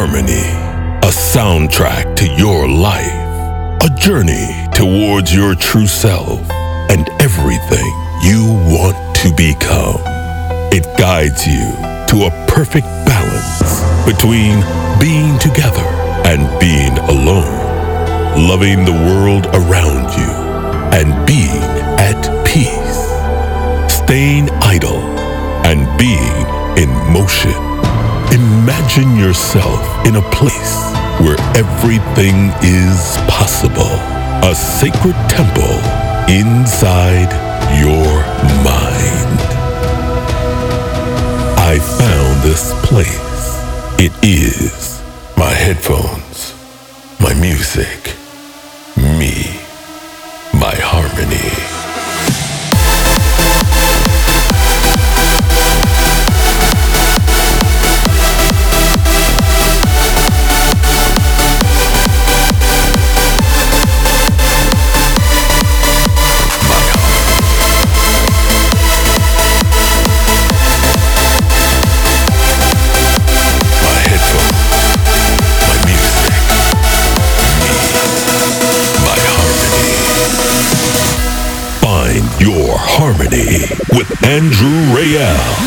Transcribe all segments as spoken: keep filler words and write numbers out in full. harmony, a soundtrack to your life, a journey towards your true self and everything you want to become. It guides you to a perfect balance between being together and being alone, loving the world around you and being at peace, staying idle and being in motion. Imagine yourself in a place where everything is possible, a sacred temple inside your mind. I found this place. It is my headphones, my music, me, my harmony. Your Harmony with Andrew Rayel.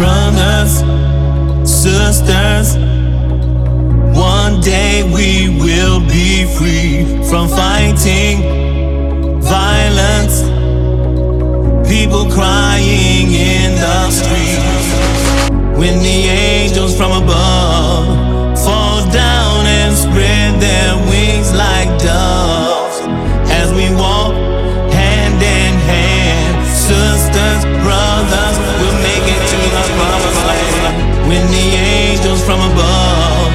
brothers, sisters, one day we will be free from fighting, violence, people crying in the streets. When the angels from above fall down and spread their wings like doves, as we walk hand in hand, sisters, brothers, we'll make it to the promised land. When the angels from above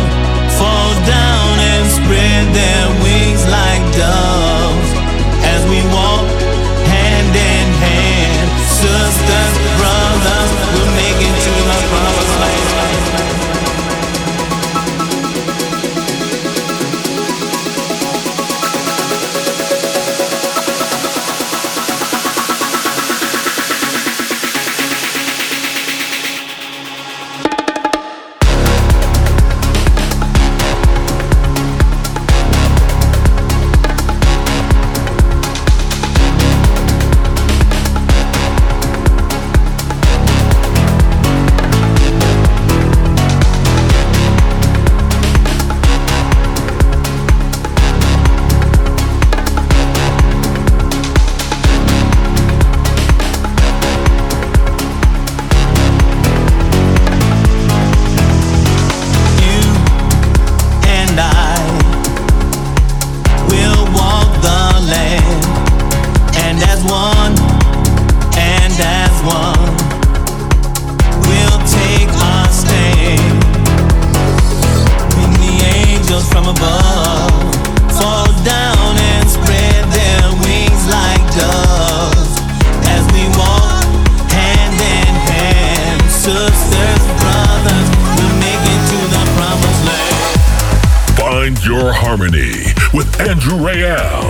fall down and spread their wings like doves, as we walk hand in hand, sisters, brothers, we'll make it to the promised land. Your Harmony with Andrew Rayel.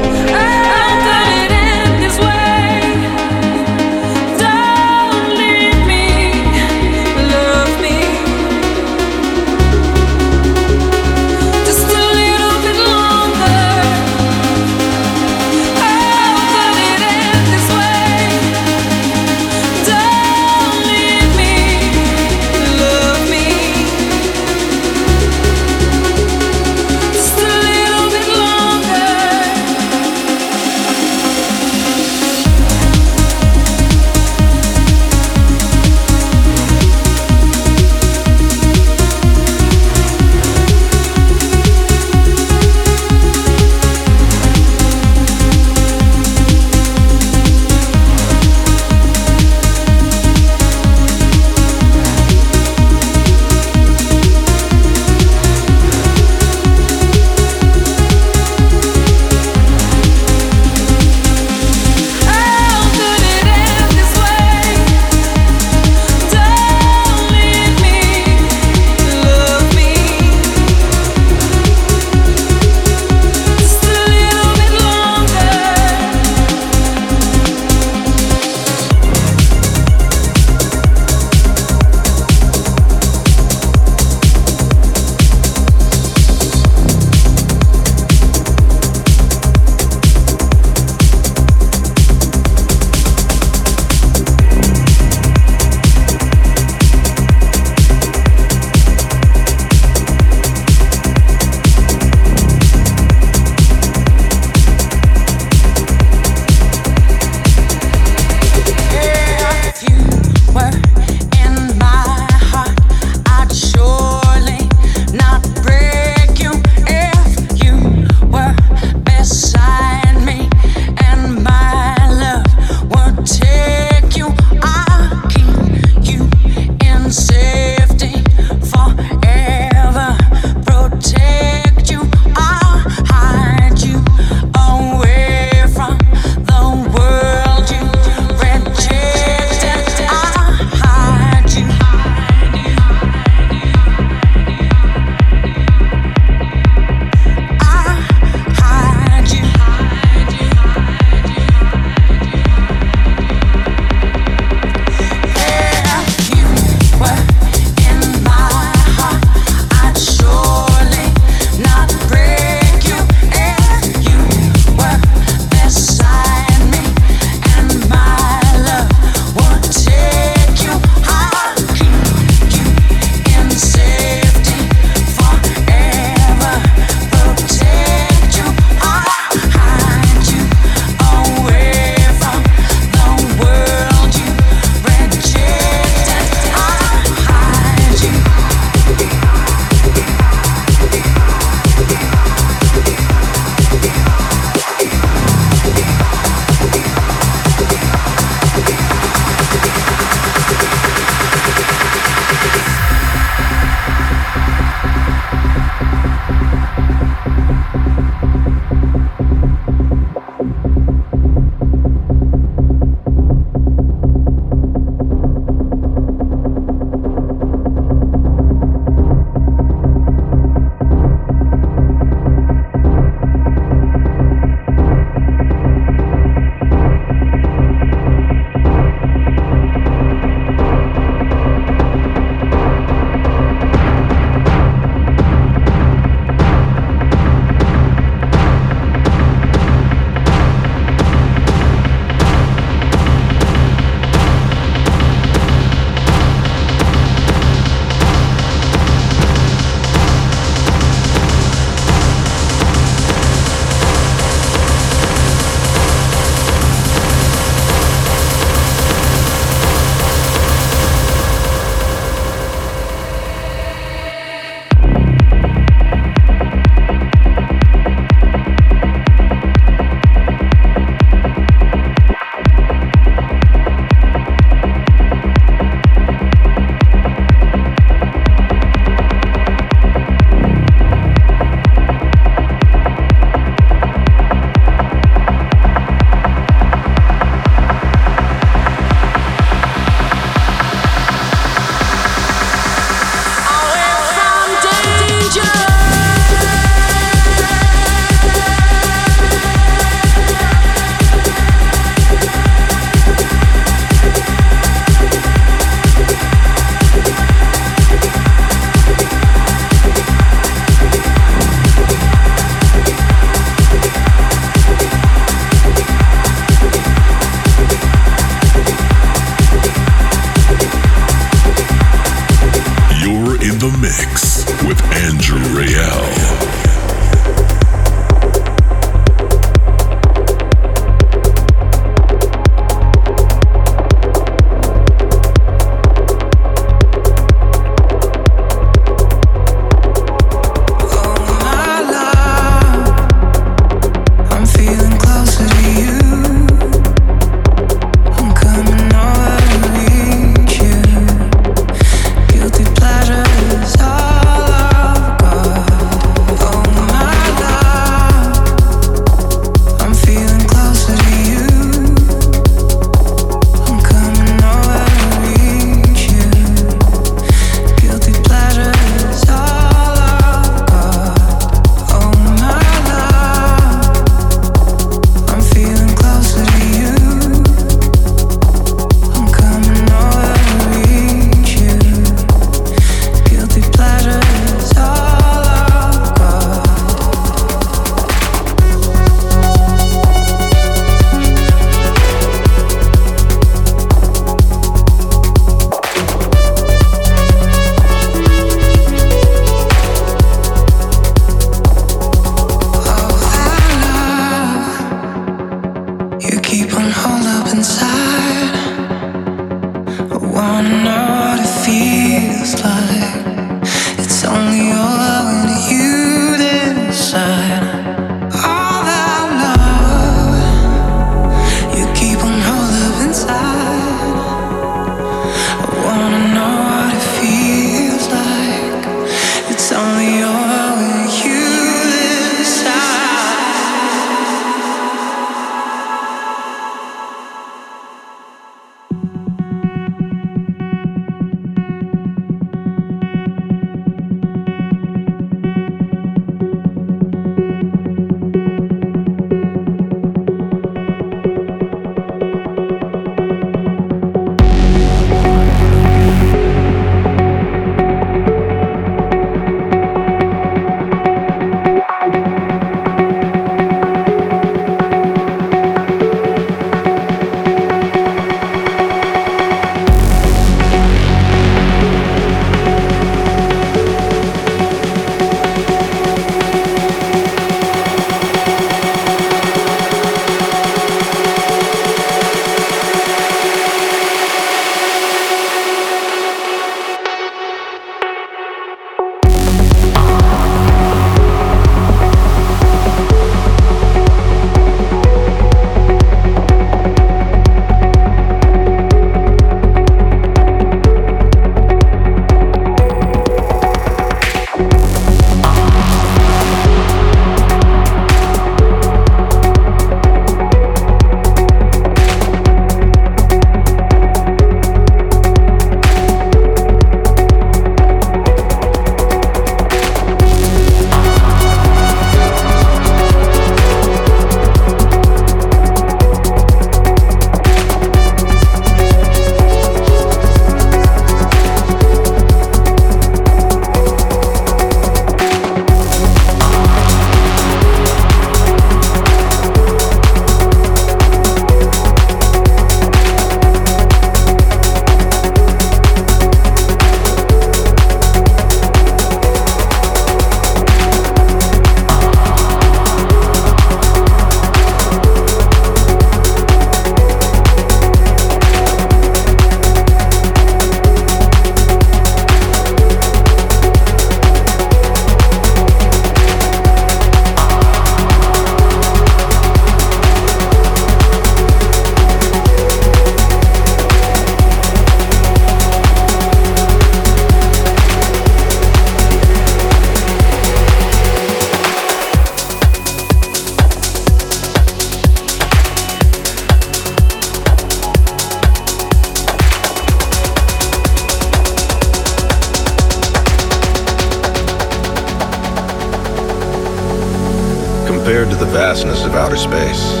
vastness of outer space.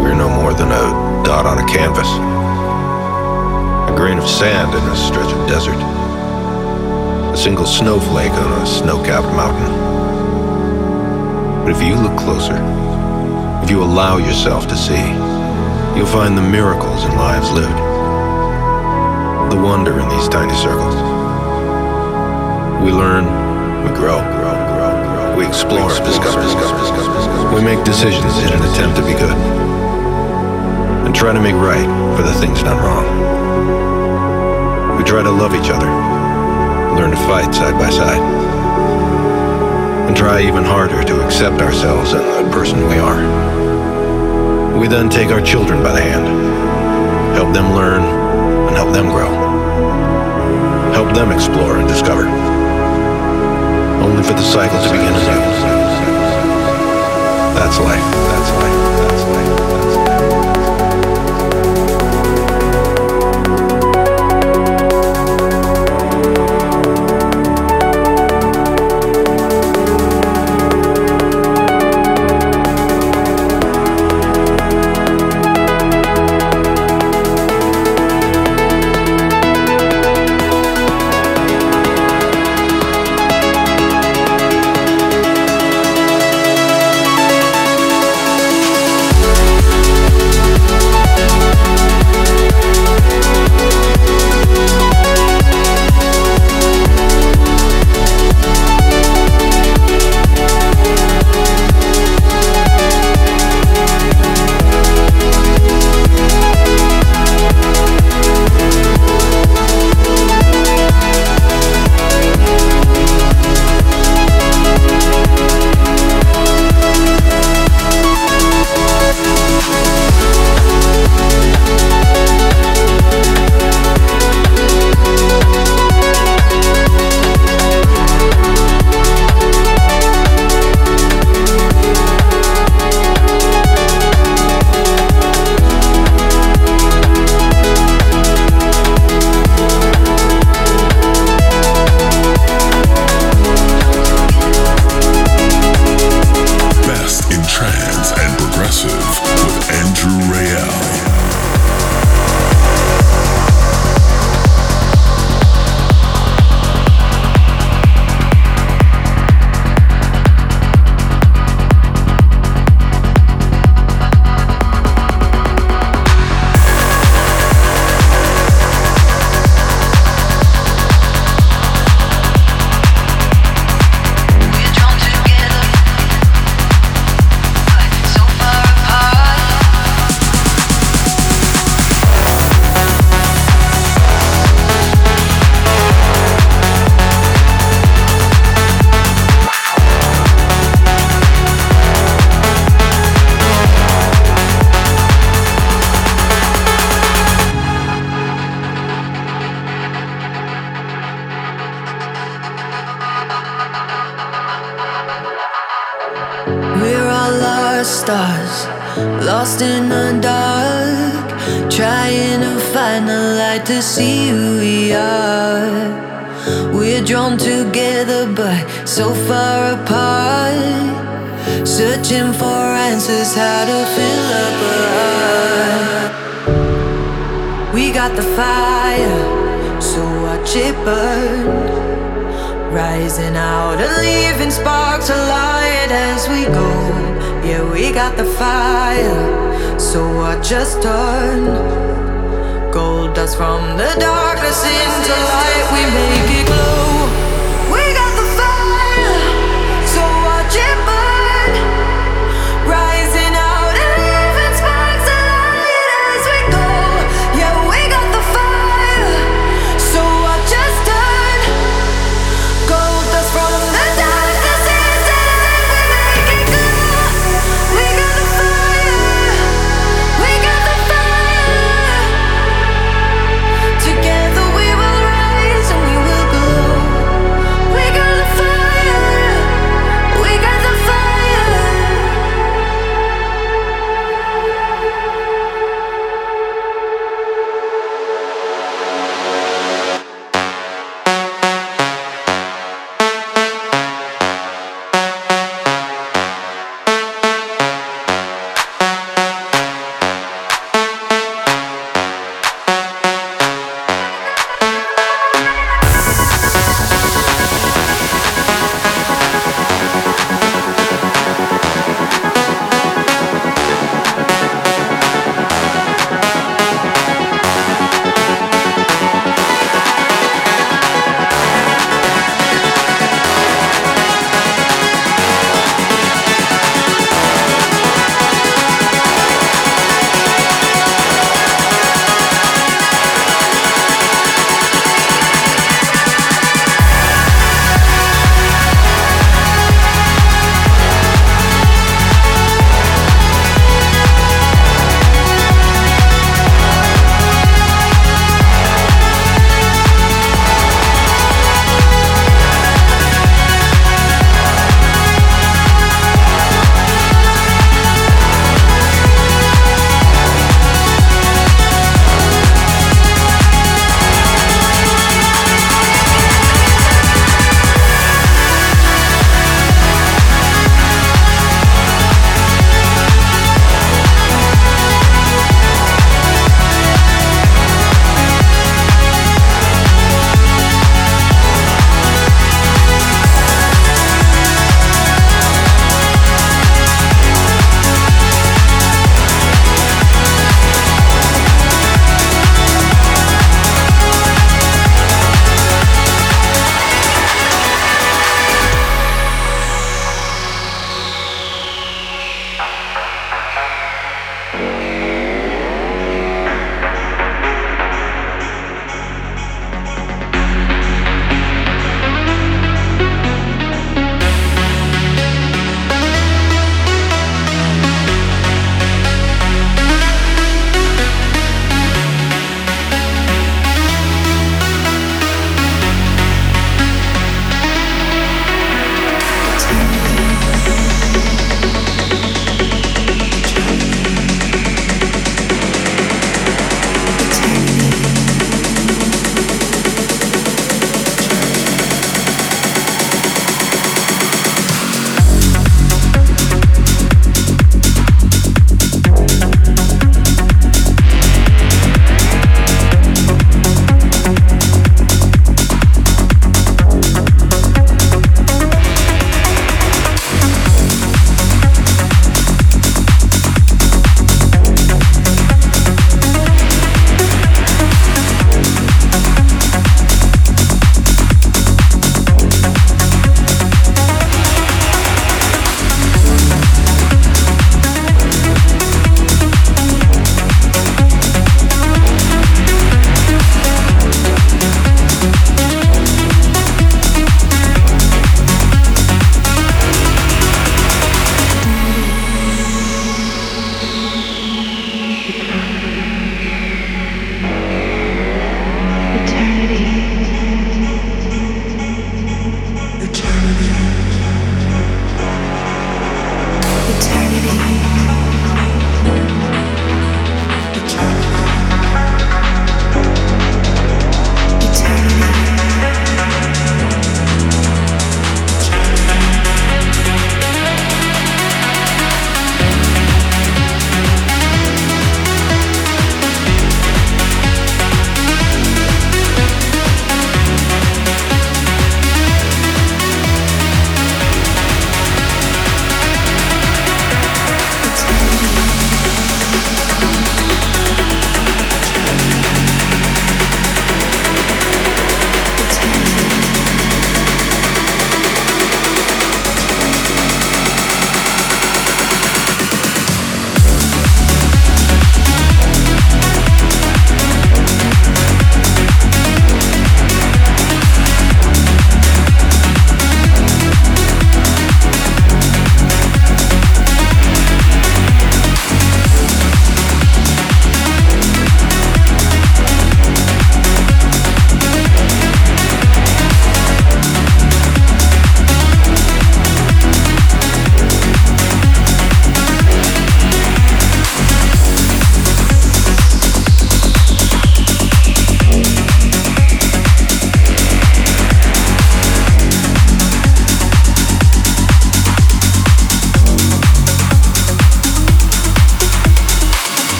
We're no more than a dot on a canvas, a grain of sand in a stretch of desert, a single snowflake on a snow-capped mountain. But if you look closer, if you allow yourself to see, you'll find the miracles in lives lived, the wonder in these tiny circles. We learn, we grow, we explore, discover, we make decisions in an attempt to be good, and try to make right for the things done wrong. We try to love each other, learn to fight side by side, and try even harder to accept ourselves and the person we are. We then take our children by the hand, help them learn, and help them grow, help them explore and discover, only for the cycle to begin anew. That's life, that's life, that's life, that's life. Stars lost in the dark, trying to find the light to see who we are. We're drawn together but so far apart, searching for answers how to fill up our heart. We got the fire, so watch it burn, rising out and leaving sparks alight as we go. Yeah, we got the fire, so watch us turn gold dust from the darkness into light. We make it glow. Together we will rise and we will glow.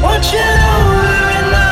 Watching over at night.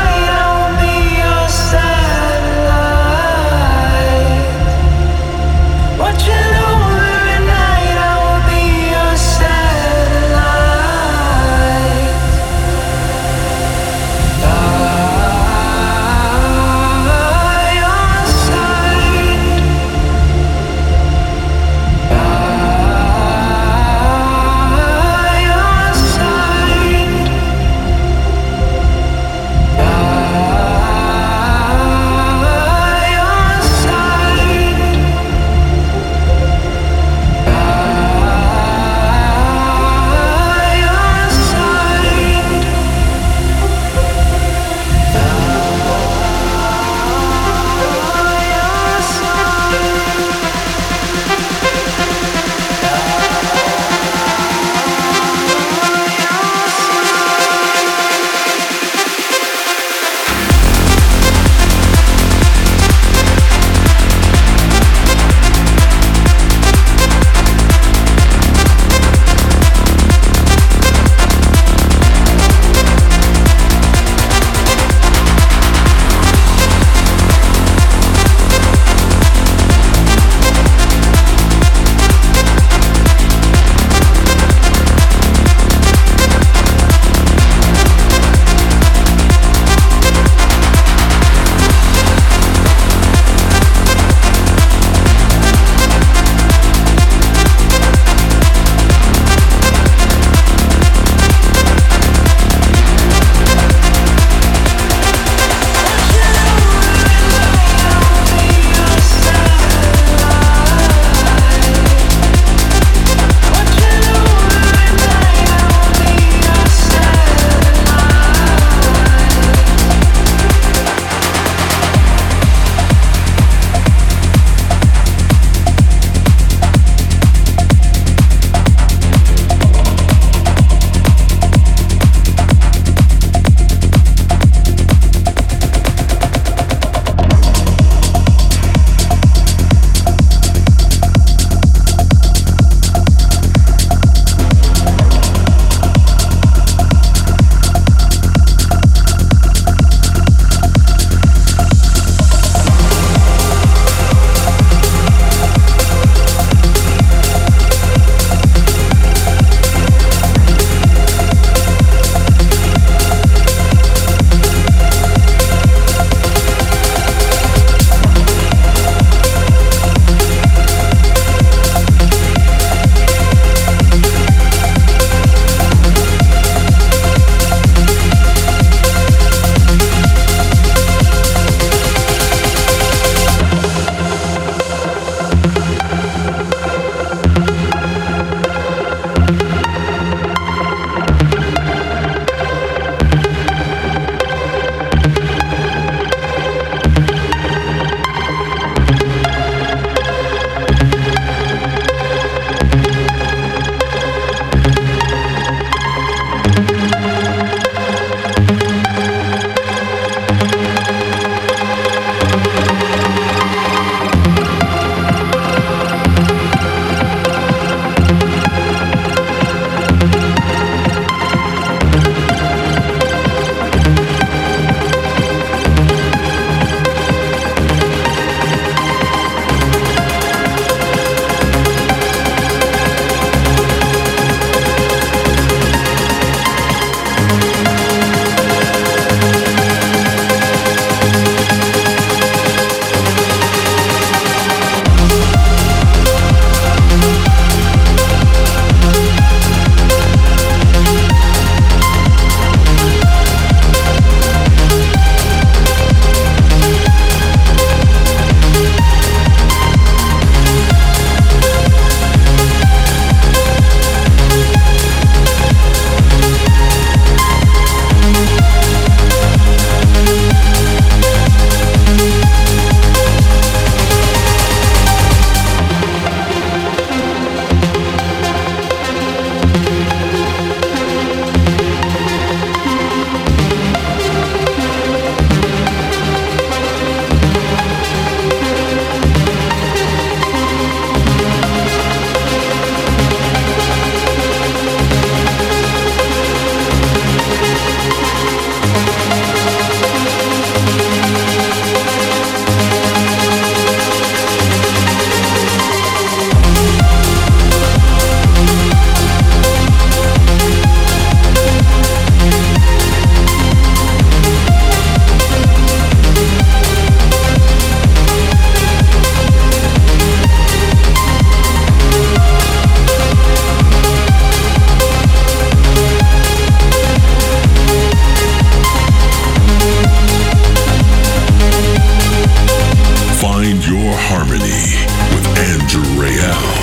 with Andrew Rayel.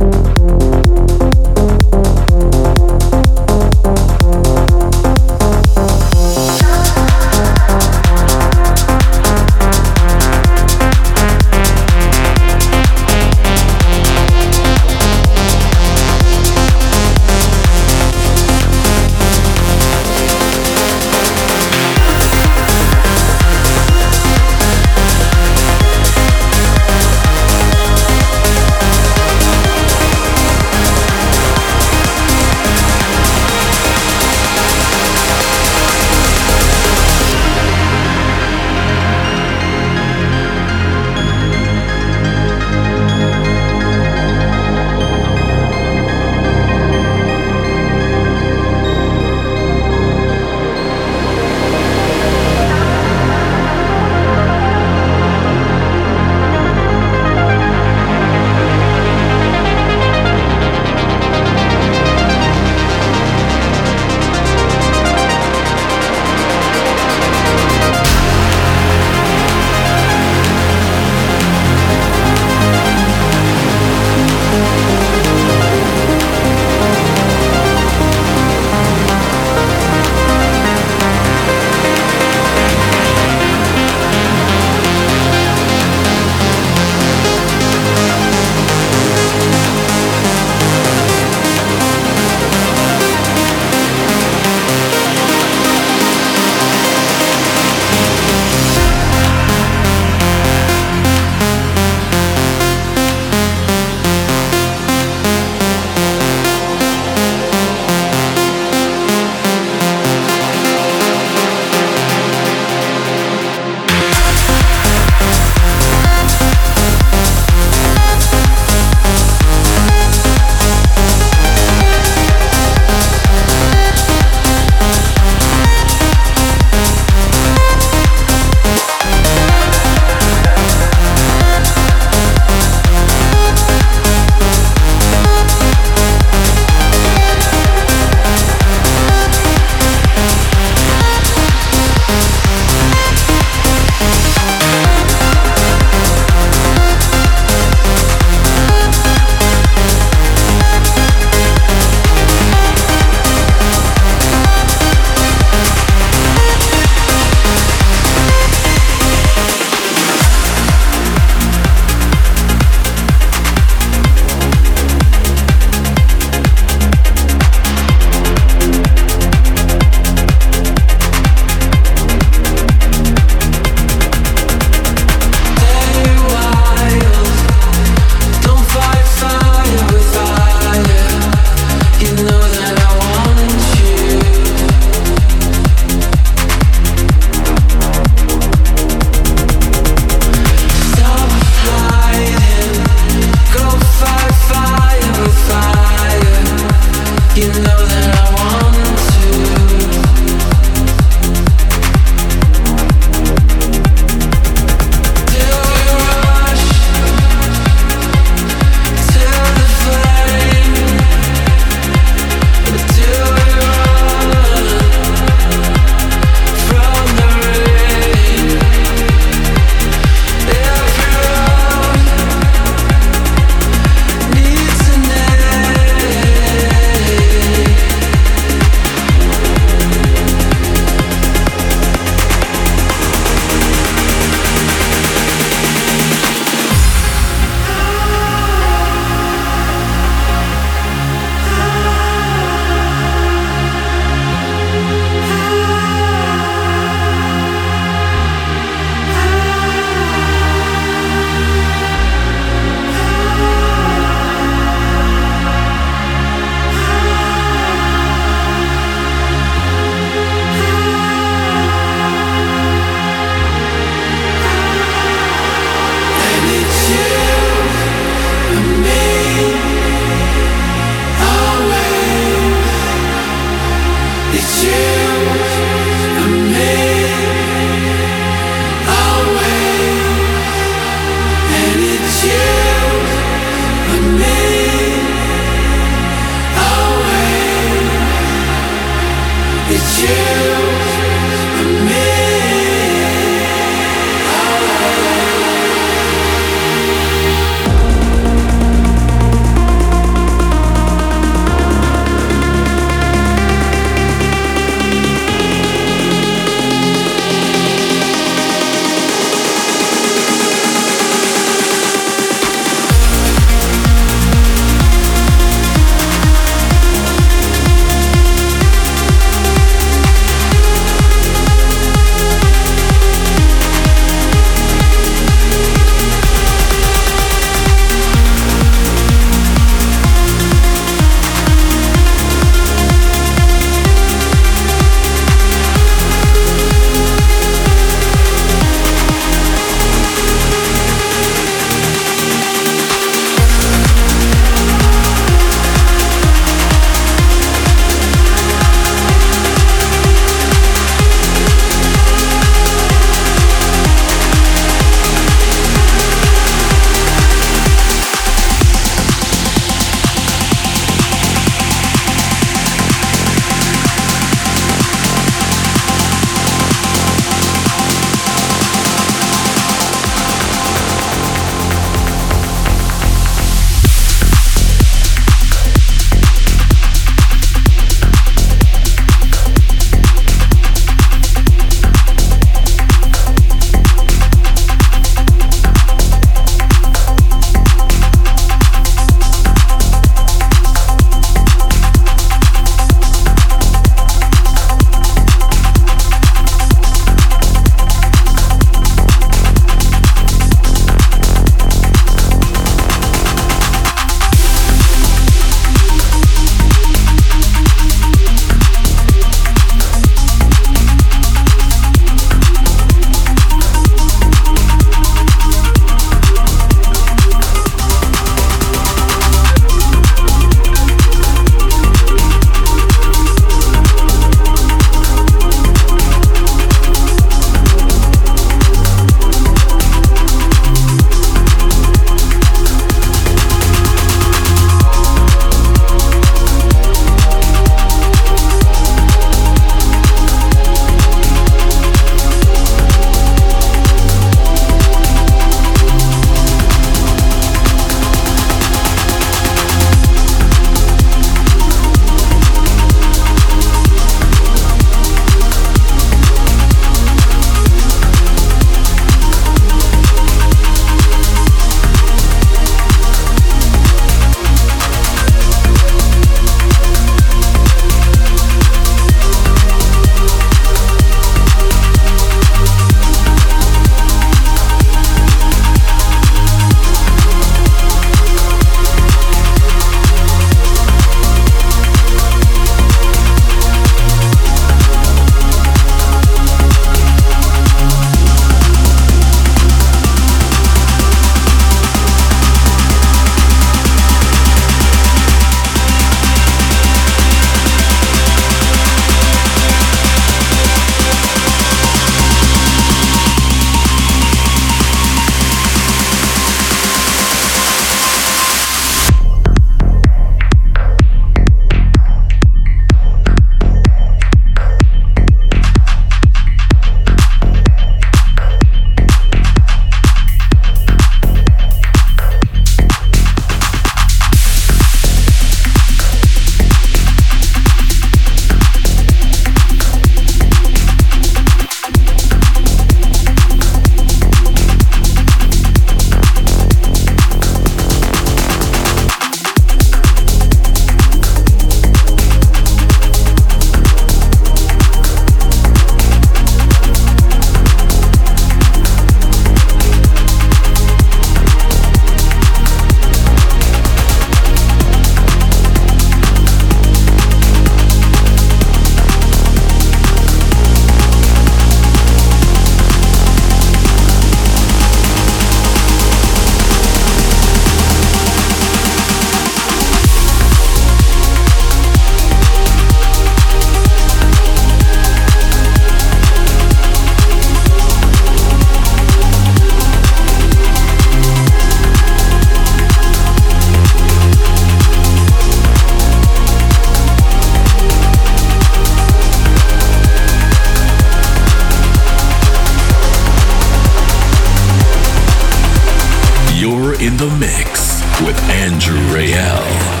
in the mix with Andrew Rayel.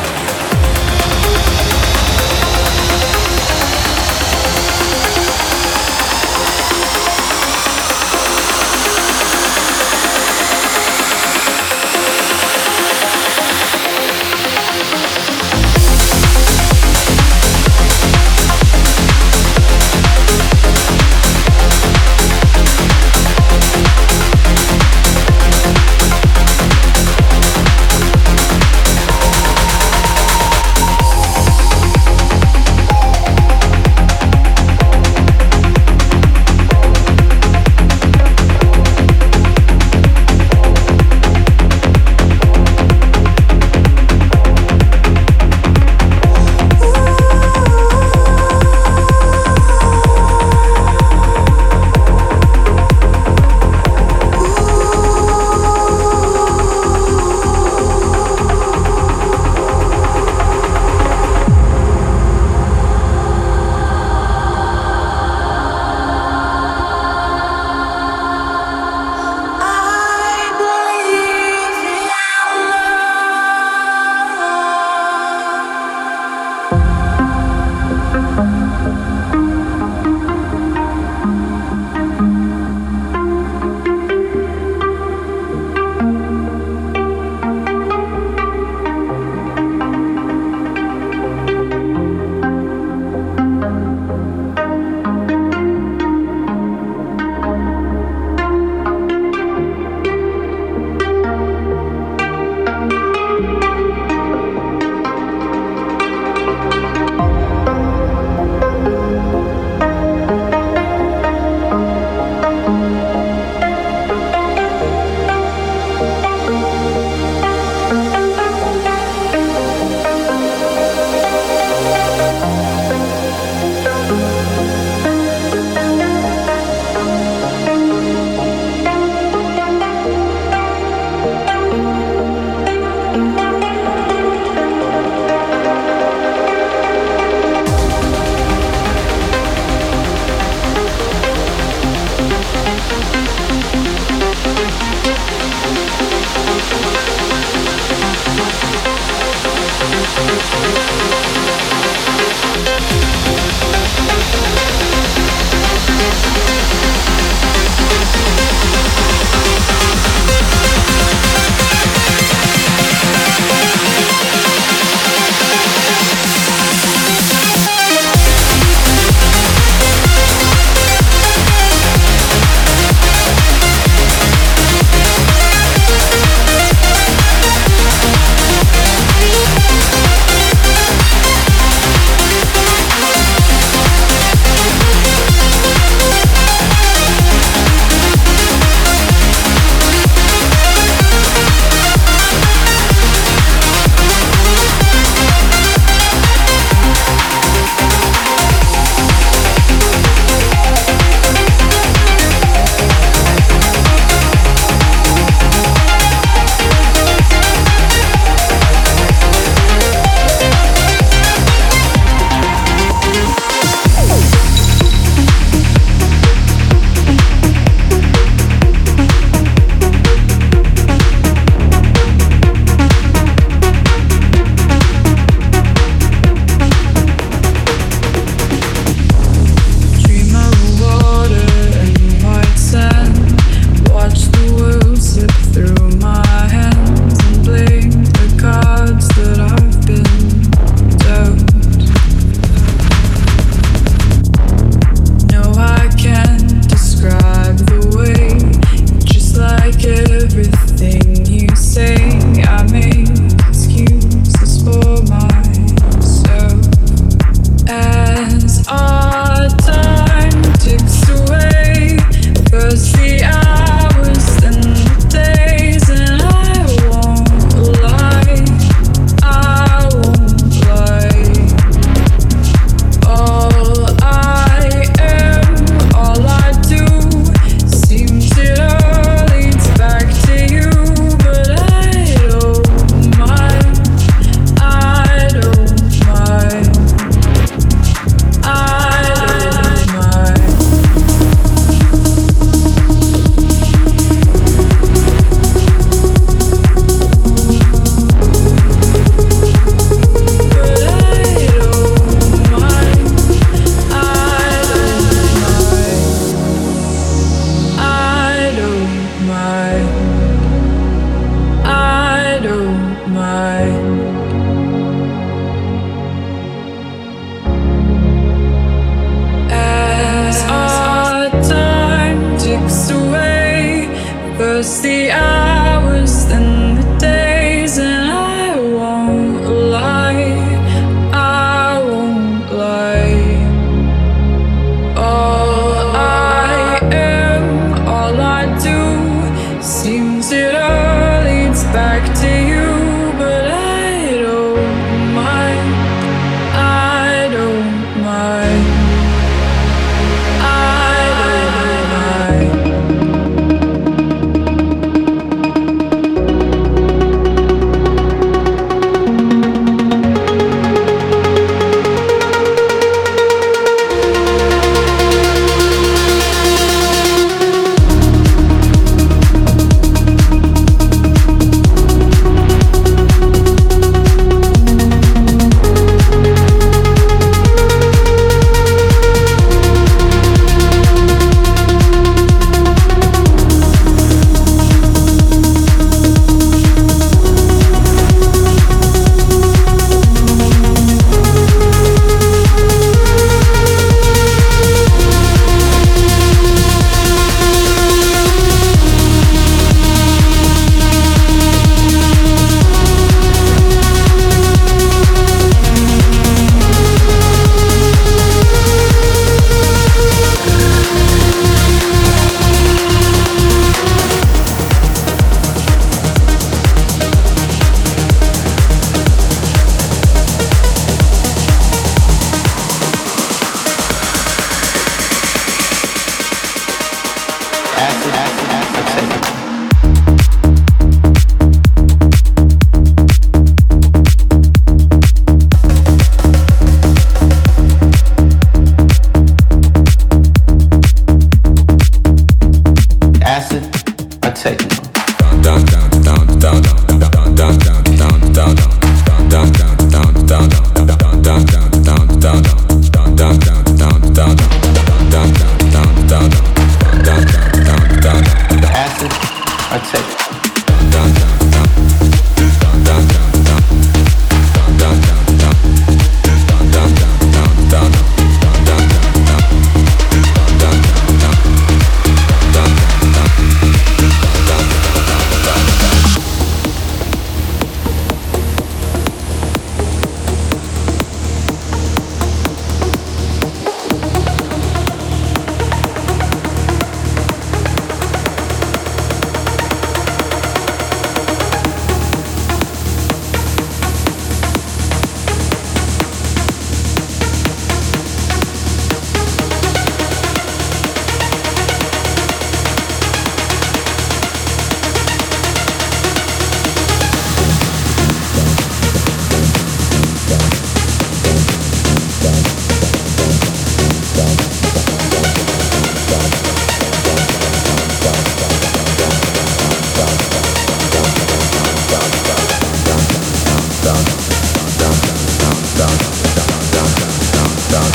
down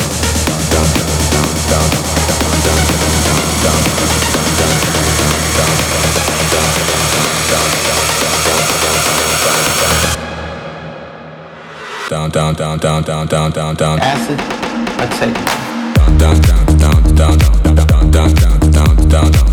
down down down down down down acid I take down down down down down down down down down down down down down down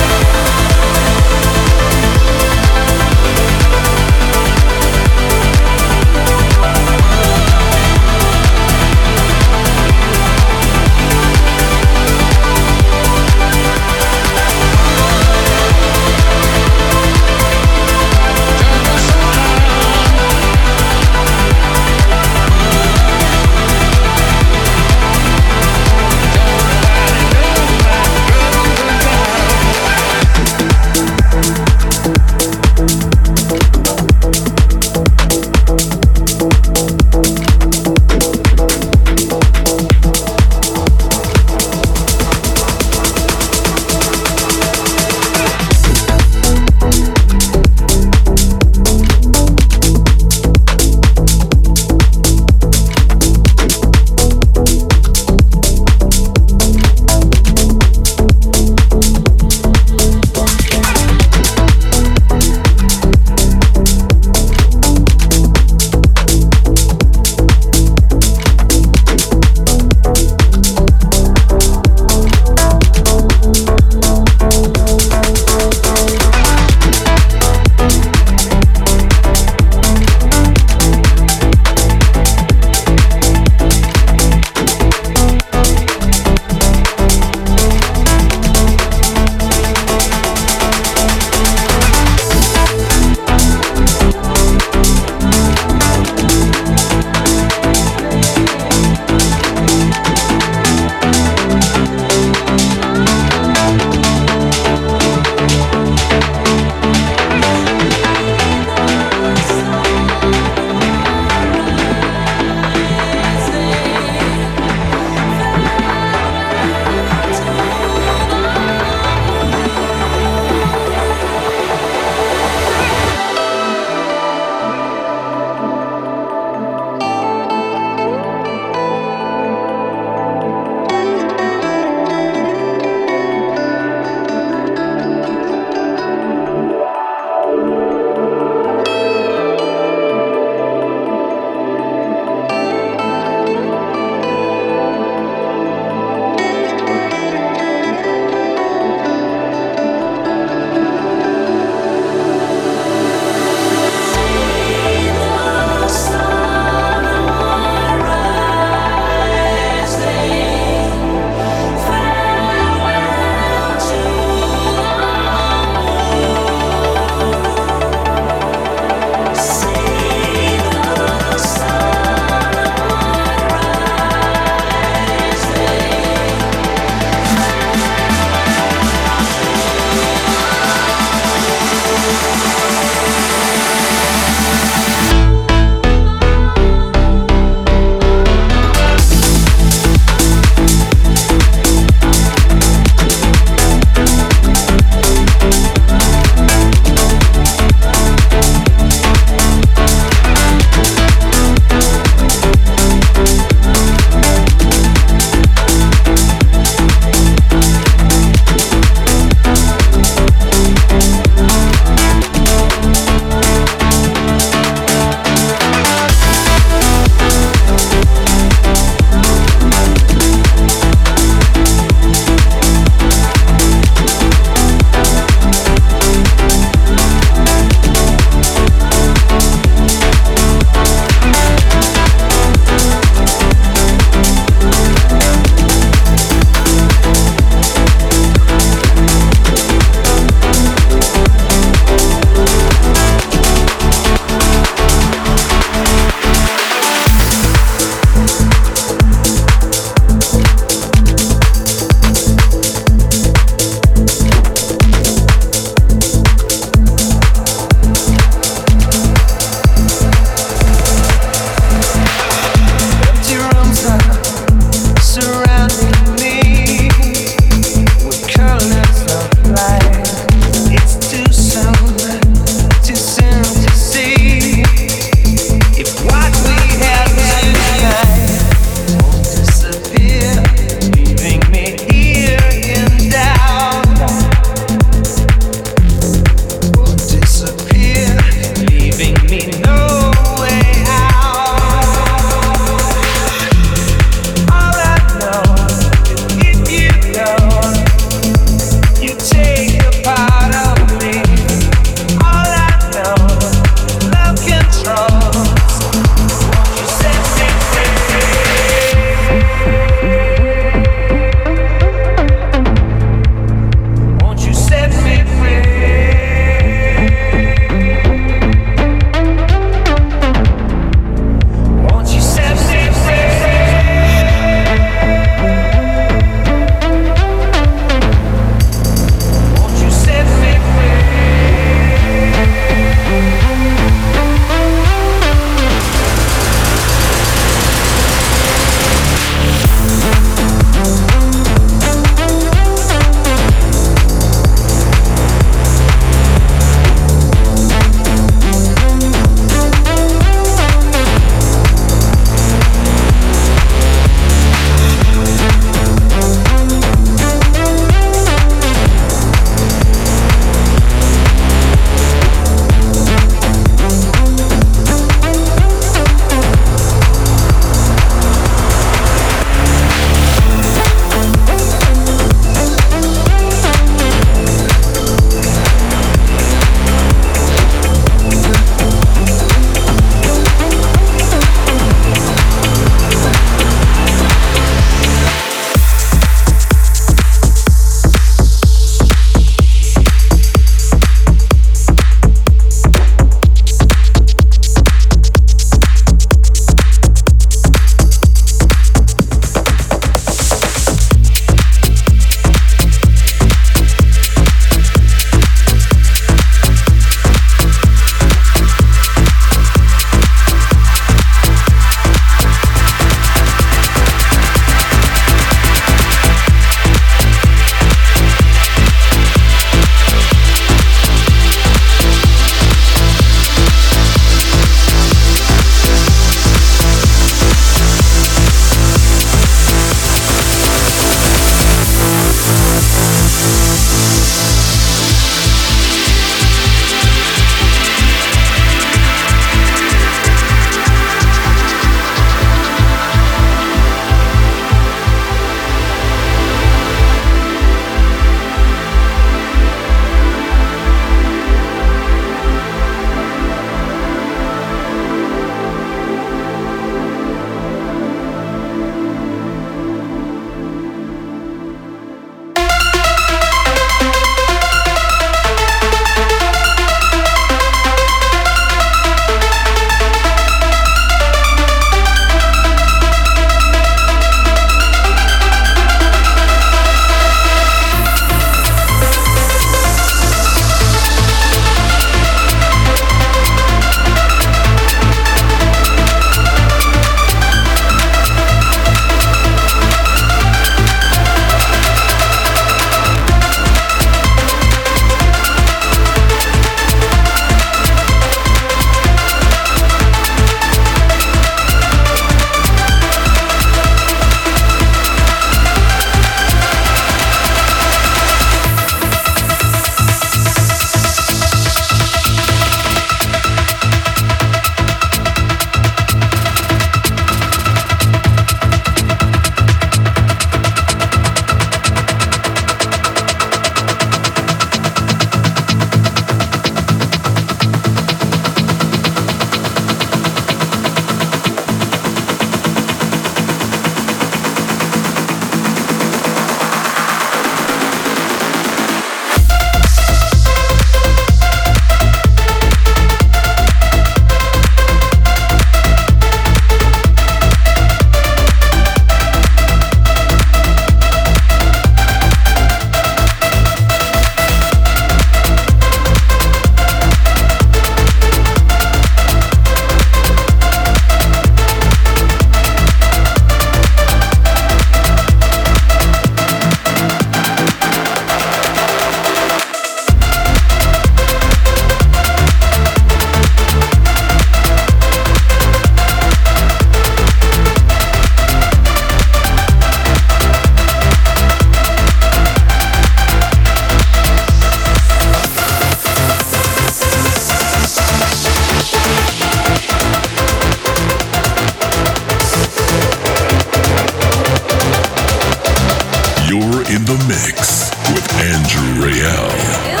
Andrew Rayel. Yeah.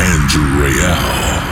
Andrew Rayel.